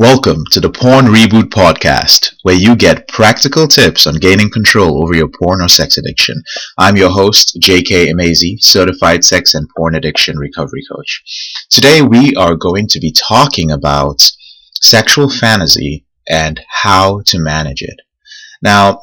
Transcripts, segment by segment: Welcome to the Porn Reboot Podcast, where you get practical tips on gaining control over your porn or sex addiction. I'm your host, J.K. Amazi, Certified Sex and Porn Addiction Recovery Coach. Today we are going to be talking about sexual fantasy and how to manage it. Now,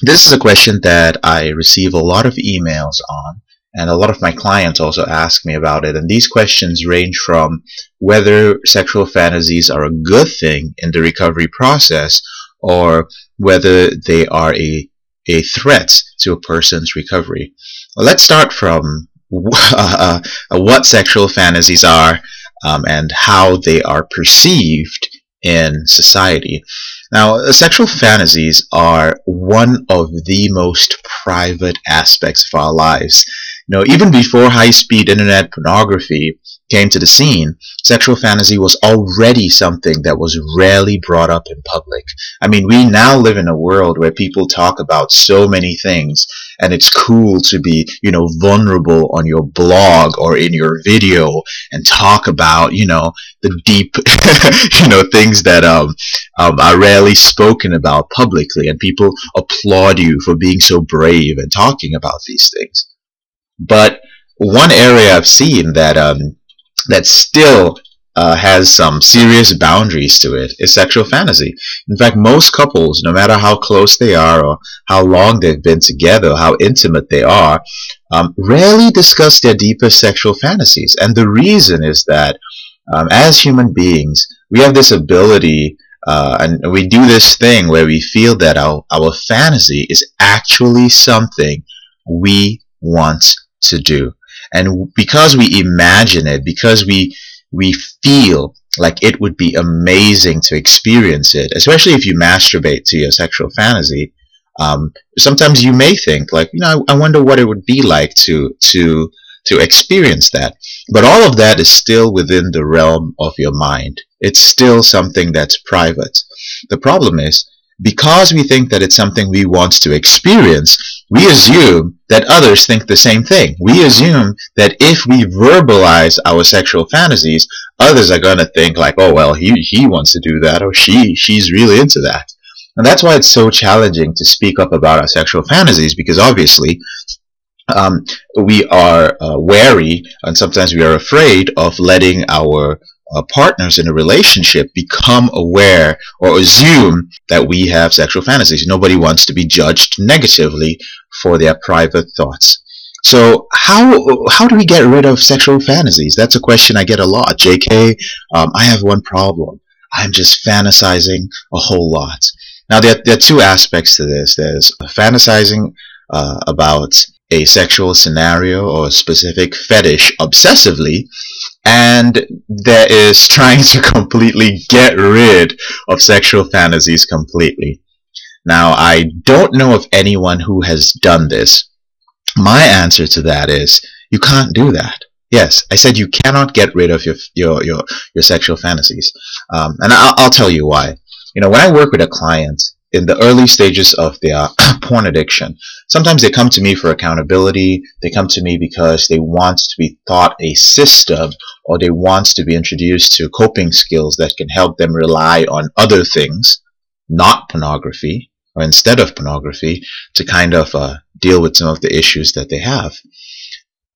this is a question that I receive a lot of emails on, and a lot of my clients also ask me about it. And these questions range from whether sexual fantasies are a good thing in the recovery process or whether they are a threat to a person's recovery. Well, let's start from what sexual fantasies are and how they are perceived in society. Now, sexual fantasies are one of the most private aspects of our lives. You know, even before high-speed internet pornography came to the scene, sexual fantasy was already something that was rarely brought up in public. I mean, we now live in a world where people talk about so many things, and it's cool to be, vulnerable on your blog or in your video and talk about, the deep, things that are rarely spoken about publicly, and people applaud you for being so brave and talking about these things. But one area I've seen that still has some serious boundaries to it is sexual fantasy. In fact, most couples, no matter how close they are or how long they've been together, how intimate they are, rarely discuss their deepest sexual fantasies. And the reason is that as human beings, we have this ability and we do this thing where we feel that our fantasy is actually something we want to do. And because we imagine it, because we feel like it would be amazing to experience it, especially if you masturbate to your sexual fantasy, sometimes you may think like, I wonder what it would be like to experience that. But all of that is still within the realm of your mind. It's still something that's private. The problem is, because we think that it's something we want to experience, we assume that others think the same thing. We assume that if we verbalize our sexual fantasies, others are going to think like, oh, well, he wants to do that, or she's really into that. And that's why it's so challenging to speak up about our sexual fantasies, because obviously we are wary, and sometimes we are afraid of letting our partners in a relationship become aware or assume that we have sexual fantasies. Nobody wants to be judged negatively for their private thoughts. So how do we get rid of sexual fantasies? That's a question I get a lot. JK, I have one problem. I'm just fantasizing a whole lot. Now, there are two aspects to this. There's fantasizing about a sexual scenario or a specific fetish obsessively, and there is trying to completely get rid of sexual fantasies completely. Now, I don't know of anyone who has done this. My answer to that is, you can't do that. Yes, I said you cannot get rid of your sexual fantasies. And I'll tell you why. When I work with a client in the early stages of their porn addiction, sometimes they come to me for accountability. They come to me because they want to be taught a system, or they want to be introduced to coping skills that can help them rely on other things, not pornography, or instead of pornography, to kind of deal with some of the issues that they have.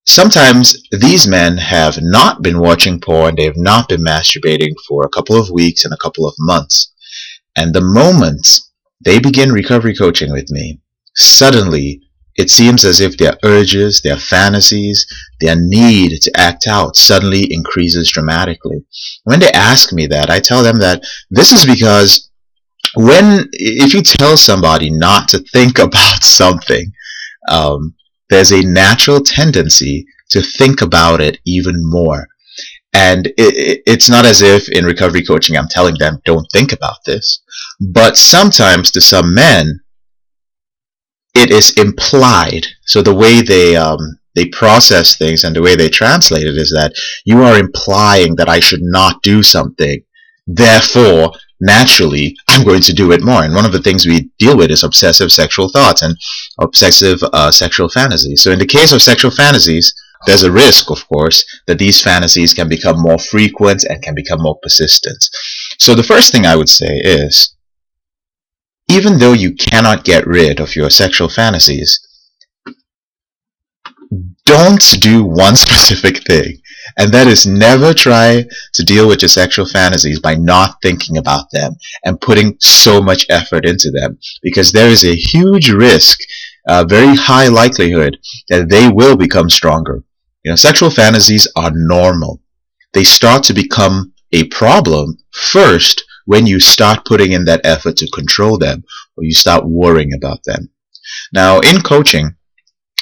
Sometimes these men have not been watching porn. They have not been masturbating for a couple of weeks and a couple of months. And the moment they begin recovery coaching with me, suddenly, it seems as if their urges, their fantasies, their need to act out suddenly increases dramatically. When they ask me that, I tell them that this is because if you tell somebody not to think about something, there's a natural tendency to think about it even more. And it's not as if in recovery coaching I'm telling them, don't think about this. But sometimes to some men, it is implied. So the way they process things and the way they translate it is that you are implying that I should not do something. Therefore, naturally, I'm going to do it more. And one of the things we deal with is obsessive sexual thoughts and obsessive sexual fantasies. So in the case of sexual fantasies, there's a risk, of course, that these fantasies can become more frequent and can become more persistent. So the first thing I would say is, even though you cannot get rid of your sexual fantasies, don't do one specific thing, and that is never try to deal with your sexual fantasies by not thinking about them and putting so much effort into them, because there is a huge risk, a very high likelihood that they will become stronger. You know, sexual fantasies are normal. They start to become a problem first when you start putting in that effort to control them, or you start worrying about them. Now, in coaching,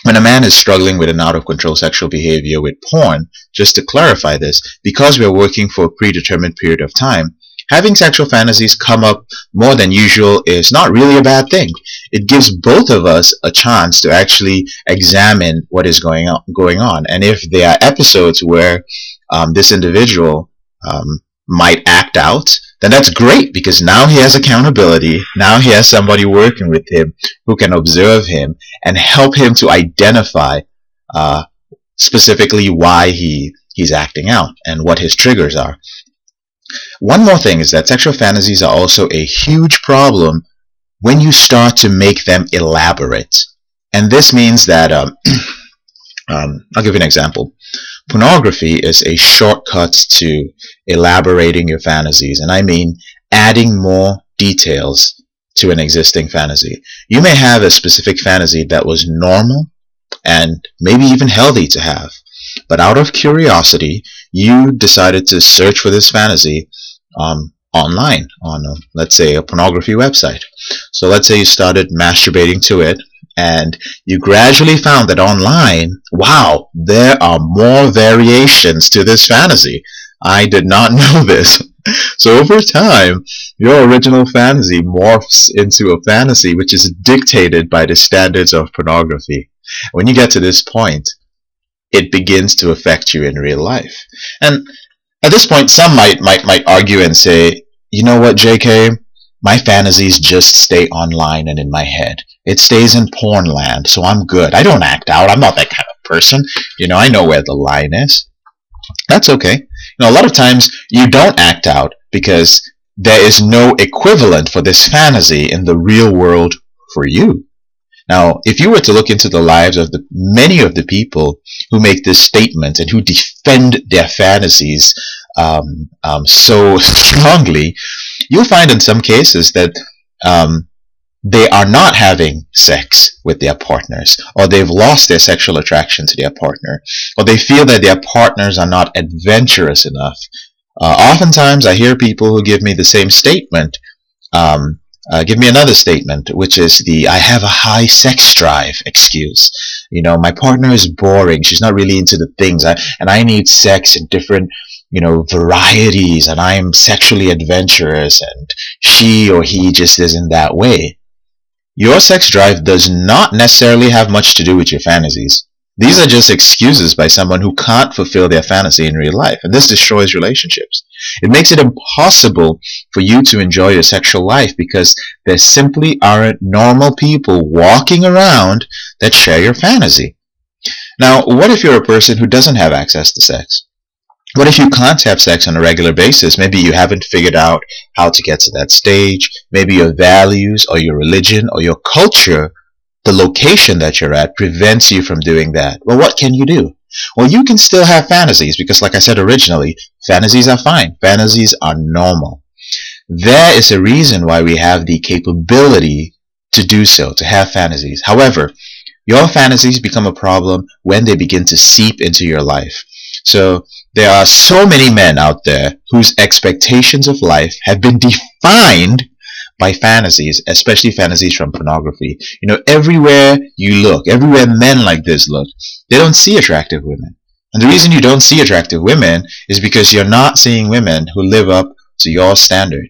when a man is struggling with an out-of-control sexual behavior with porn, just to clarify this, because we're working for a predetermined period of time, having sexual fantasies come up more than usual is not really a bad thing. It gives both of us a chance to actually examine what is going on. And if there are episodes where this individual might act out, then that's great, because now he has accountability, now he has somebody working with him who can observe him and help him to identify specifically why he's acting out and what his triggers are. One more thing is that sexual fantasies are also a huge problem when you start to make them elaborate. And this means that, I'll give you an example. Pornography is a shortcut to elaborating your fantasies, and I mean adding more details to an existing fantasy. You may have a specific fantasy that was normal and maybe even healthy to have, but out of curiosity, you decided to search for this fantasy online on, let's say, a pornography website. So let's say you started masturbating to it, and you gradually found that online, wow, there are more variations to this fantasy. I did not know this. So over time, your original fantasy morphs into a fantasy which is dictated by the standards of pornography. When you get to this point, it begins to affect you in real life. And at this point, some might argue and say, you know what, JK? My fantasies just stay online and in my head. It stays in porn land, so I'm good. I don't act out. I'm not that kind of person. You know, I know where the line is. That's okay. You know, a lot of times you don't act out because there is no equivalent for this fantasy in the real world for you. Now, if you were to look into the lives of the many of the people who make this statement and who defend their fantasies so strongly, you'll find in some cases that they are not having sex with their partners, or they've lost their sexual attraction to their partner, or they feel that their partners are not adventurous enough. Oftentimes I hear people who give me the same statement, give me another statement, which is the I have a high sex drive excuse. You know, my partner is boring, she's not really into the things, and I need sex in different, you know, varieties, and I'm sexually adventurous, and she or he just isn't that way. Your sex drive does not necessarily have much to do with your fantasies. These are just excuses by someone who can't fulfill their fantasy in real life, and this destroys relationships. It makes it impossible for you to enjoy your sexual life because there simply aren't normal people walking around that share your fantasy. Now, what if you're a person who doesn't have access to sex? What if you can't have sex on a regular basis? Maybe you haven't figured out how to get to that stage. Maybe your values or your religion or your culture, the location that you're at, prevents you from doing that. Well, what can you do? Well, you can still have fantasies because, like I said originally, fantasies are fine. Fantasies are normal. There is a reason why we have the capability to do so, to have fantasies. However, your fantasies become a problem when they begin to seep into your life. So there are so many men out there whose expectations of life have been defined by fantasies, especially fantasies from pornography. You know, everywhere you look, everywhere men like this look, they don't see attractive women. And the reason you don't see attractive women is because you're not seeing women who live up to your standard,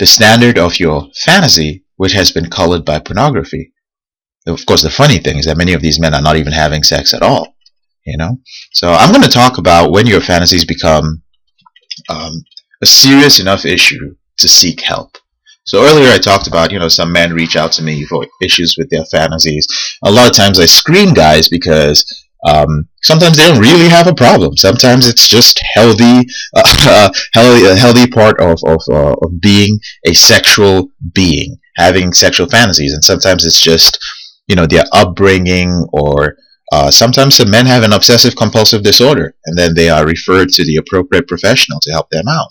the standard of your fantasy, which has been colored by pornography. Of course, the funny thing is that many of these men are not even having sex at all. You know, so I'm going to talk about when your fantasies become a serious enough issue to seek help. So earlier I talked about, you know, some men reach out to me for issues with their fantasies. A lot of times I screen guys because Sometimes they don't really have a problem. Sometimes it's just healthy part of being a sexual being, having sexual fantasies. And sometimes it's just, their upbringing, or sometimes some men have an obsessive compulsive disorder, and then they are referred to the appropriate professional to help them out.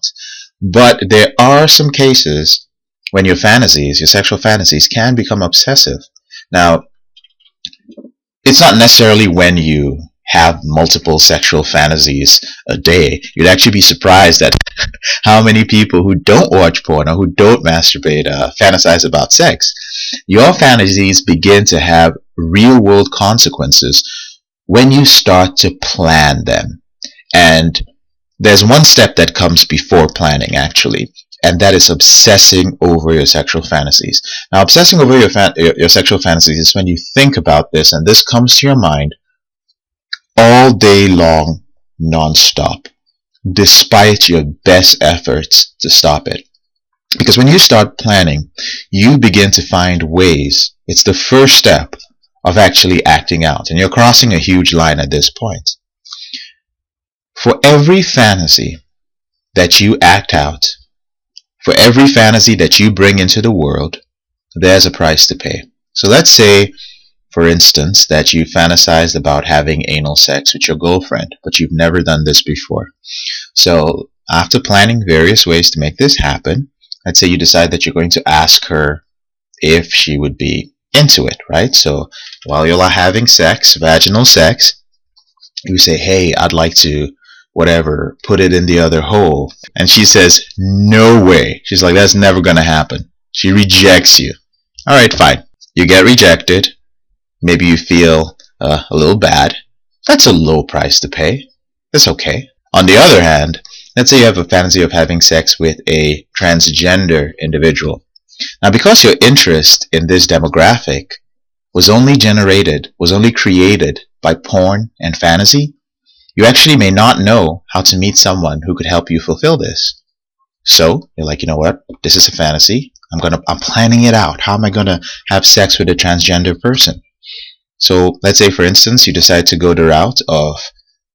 But there are some cases when your sexual fantasies can become obsessive. Now, it's not necessarily when you have multiple sexual fantasies a day. You'd actually be surprised at how many people who don't watch porn or who don't masturbate fantasize about sex. Your fantasies begin to have real-world consequences when you start to plan them. And there's one step that comes before planning, actually, and that is obsessing over your sexual fantasies. Now, obsessing over your sexual fantasies is when you think about this, and this comes to your mind all day long, nonstop, despite your best efforts to stop it. Because when you start planning, you begin to find ways. It's the first step of actually acting out, and you're crossing a huge line at this point. For every fantasy that you act out, for every fantasy that you bring into the world, there's a price to pay. So let's say, for instance, that you fantasized about having anal sex with your girlfriend, but you've never done this before. So after planning various ways to make this happen, let's say you decide that you're going to ask her if she would be into it, right? So while you're having sex, vaginal sex, you say, hey, I'd like to whatever, put it in the other hole. And she says, no way. She's like, that's never going to happen. She rejects you. All right, fine. You get rejected. Maybe you feel a little bad. That's a low price to pay. That's okay. On the other hand, let's say you have a fantasy of having sex with a transgender individual. Now, because your interest in this demographic was only created by porn and fantasy, you actually may not know how to meet someone who could help you fulfill this. So you're like, you know what? This is a fantasy. I'm planning it out. How am I gonna have sex with a transgender person? So let's say, for instance, you decide to go the route of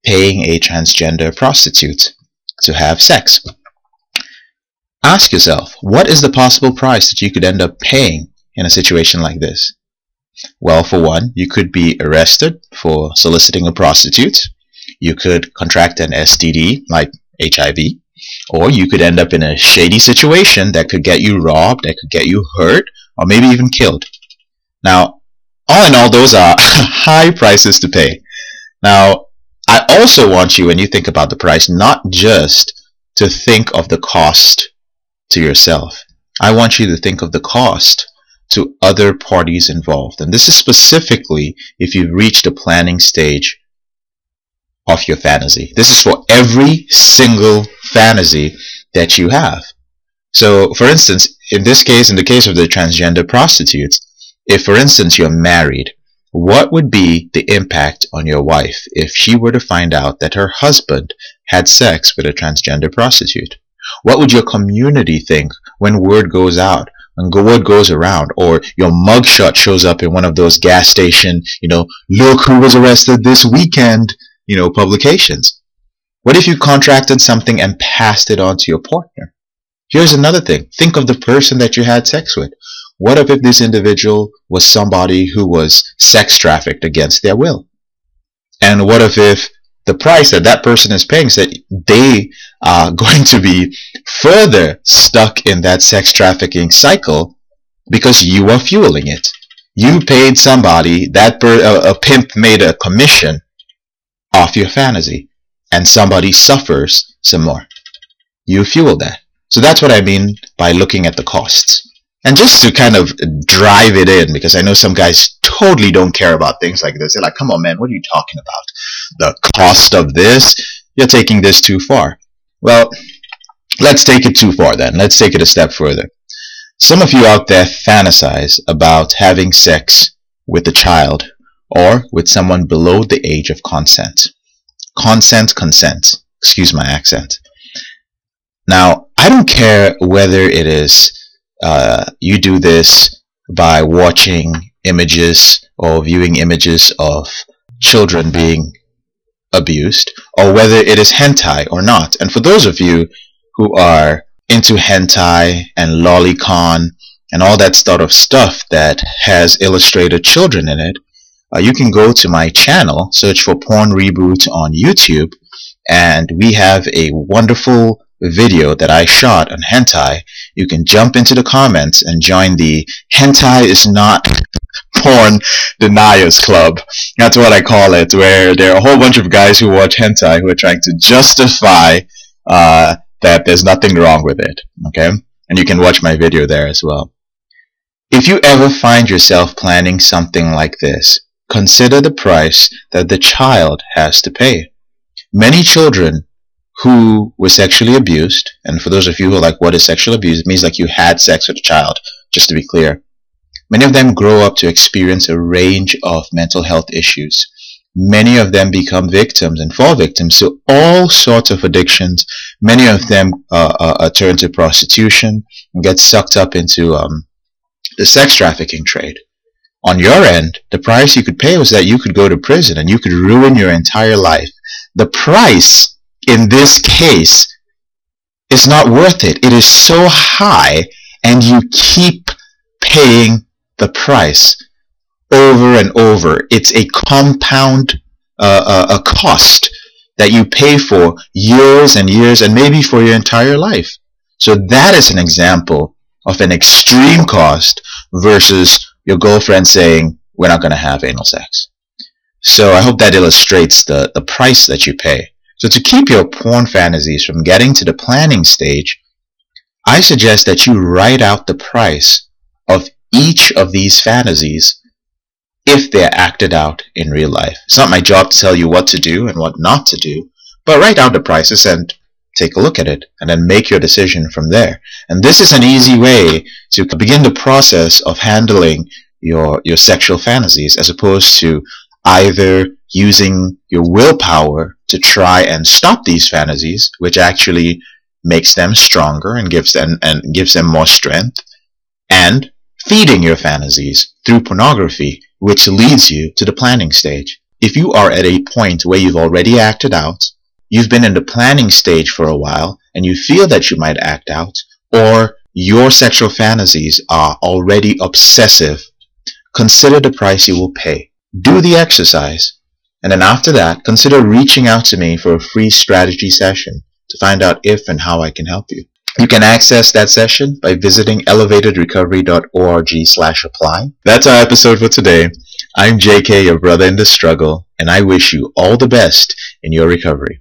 paying a transgender prostitute to have sex. Ask yourself, what is the possible price that you could end up paying in a situation like this? Well, for one, you could be arrested for soliciting a prostitute. You could contract an STD like HIV, or you could end up in a shady situation that could get you robbed, that could get you hurt, or maybe even killed. Now, all in all, those are high prices to pay. Now, I also want you, when you think about the price, not just to think of the cost to yourself. I want you to think of the cost to other parties involved. And this is specifically if you've reached the planning stage of your fantasy. This is for every single fantasy that you have. So, for instance, in the case of the transgender prostitutes, if, for instance, you're married, what would be the impact on your wife if she were to find out that her husband had sex with a transgender prostitute? What would your community think when word goes out, and word goes around, or your mugshot shows up in one of those gas station, look who was arrested this weekend, publications? What if you contracted something and passed it on to your partner? Here's another thing. Think of the person that you had sex with. What if this individual was somebody who was sex trafficked against their will? And what if the price that that person is paying is that they are going to be further stuck in that sex trafficking cycle because you are fueling it? You paid somebody, a pimp made a commission off your fantasy, and somebody suffers some more. You fuel that. So that's what I mean by looking at the costs. And just to kind of drive it in, because I know some guys totally don't care about things like this. They're like, come on, man, what are you talking about? The cost of this? You're taking this too far. Well, let's take it too far then. Let's take it a step further. Some of you out there fantasize about having sex with a child or with someone below the age of consent. Consent. Excuse my accent. Now, I don't care whether it is you do this by watching images or viewing images of children being abused, or whether it is hentai or not. And for those of you who are into hentai and lolicon and all that sort of stuff that has illustrated children in it, you can go to my channel, search for Porn Reboot on YouTube, and we have a wonderful video that I shot on hentai. You can jump into the comments and join the Hentai is Not Porn Deniers Club. That's what I call it, where there are a whole bunch of guys who watch hentai who are trying to justify that there's nothing wrong with it, okay? And you can watch my video there as well. If you ever find yourself planning something like this, consider the price that the child has to pay. Many children who were sexually abused, and for those of you who are like, what is sexual abuse? It means like you had sex with a child, just to be clear. Many of them grow up to experience a range of mental health issues. Many of them become victims and fall victims to all sorts of addictions. Many of them turn to prostitution and get sucked up into the sex trafficking trade. On your end, the price you could pay was that you could go to prison and you could ruin your entire life. The price in this case is not worth it. It is so high, and you keep paying the price over and over. It's a compound a cost that you pay for years and years, and maybe for your entire life. So that is an example of an extreme cost versus your girlfriend saying, we're not going to have anal sex. So I hope that illustrates the price that you pay. So to keep your porn fantasies from getting to the planning stage, I suggest that you write out the price of each of these fantasies if they're acted out in real life. It's not my job to tell you what to do and what not to do, but write out the prices and take a look at it, and then make your decision from there. And this is an easy way to begin the process of handling your sexual fantasies, as opposed to either using your willpower to try and stop these fantasies, which actually makes them stronger and gives them more strength, and feeding your fantasies through pornography, which leads you to the planning stage. If you are at a point where you've already acted out, you've been in the planning stage for a while, and you feel that you might act out, or your sexual fantasies are already obsessive, consider the price you will pay. Do the exercise, and then after that, consider reaching out to me for a free strategy session to find out if and how I can help you. You can access that session by visiting elevatedrecovery.org/apply. That's our episode for today. I'm JK, your brother in the struggle, and I wish you all the best in your recovery.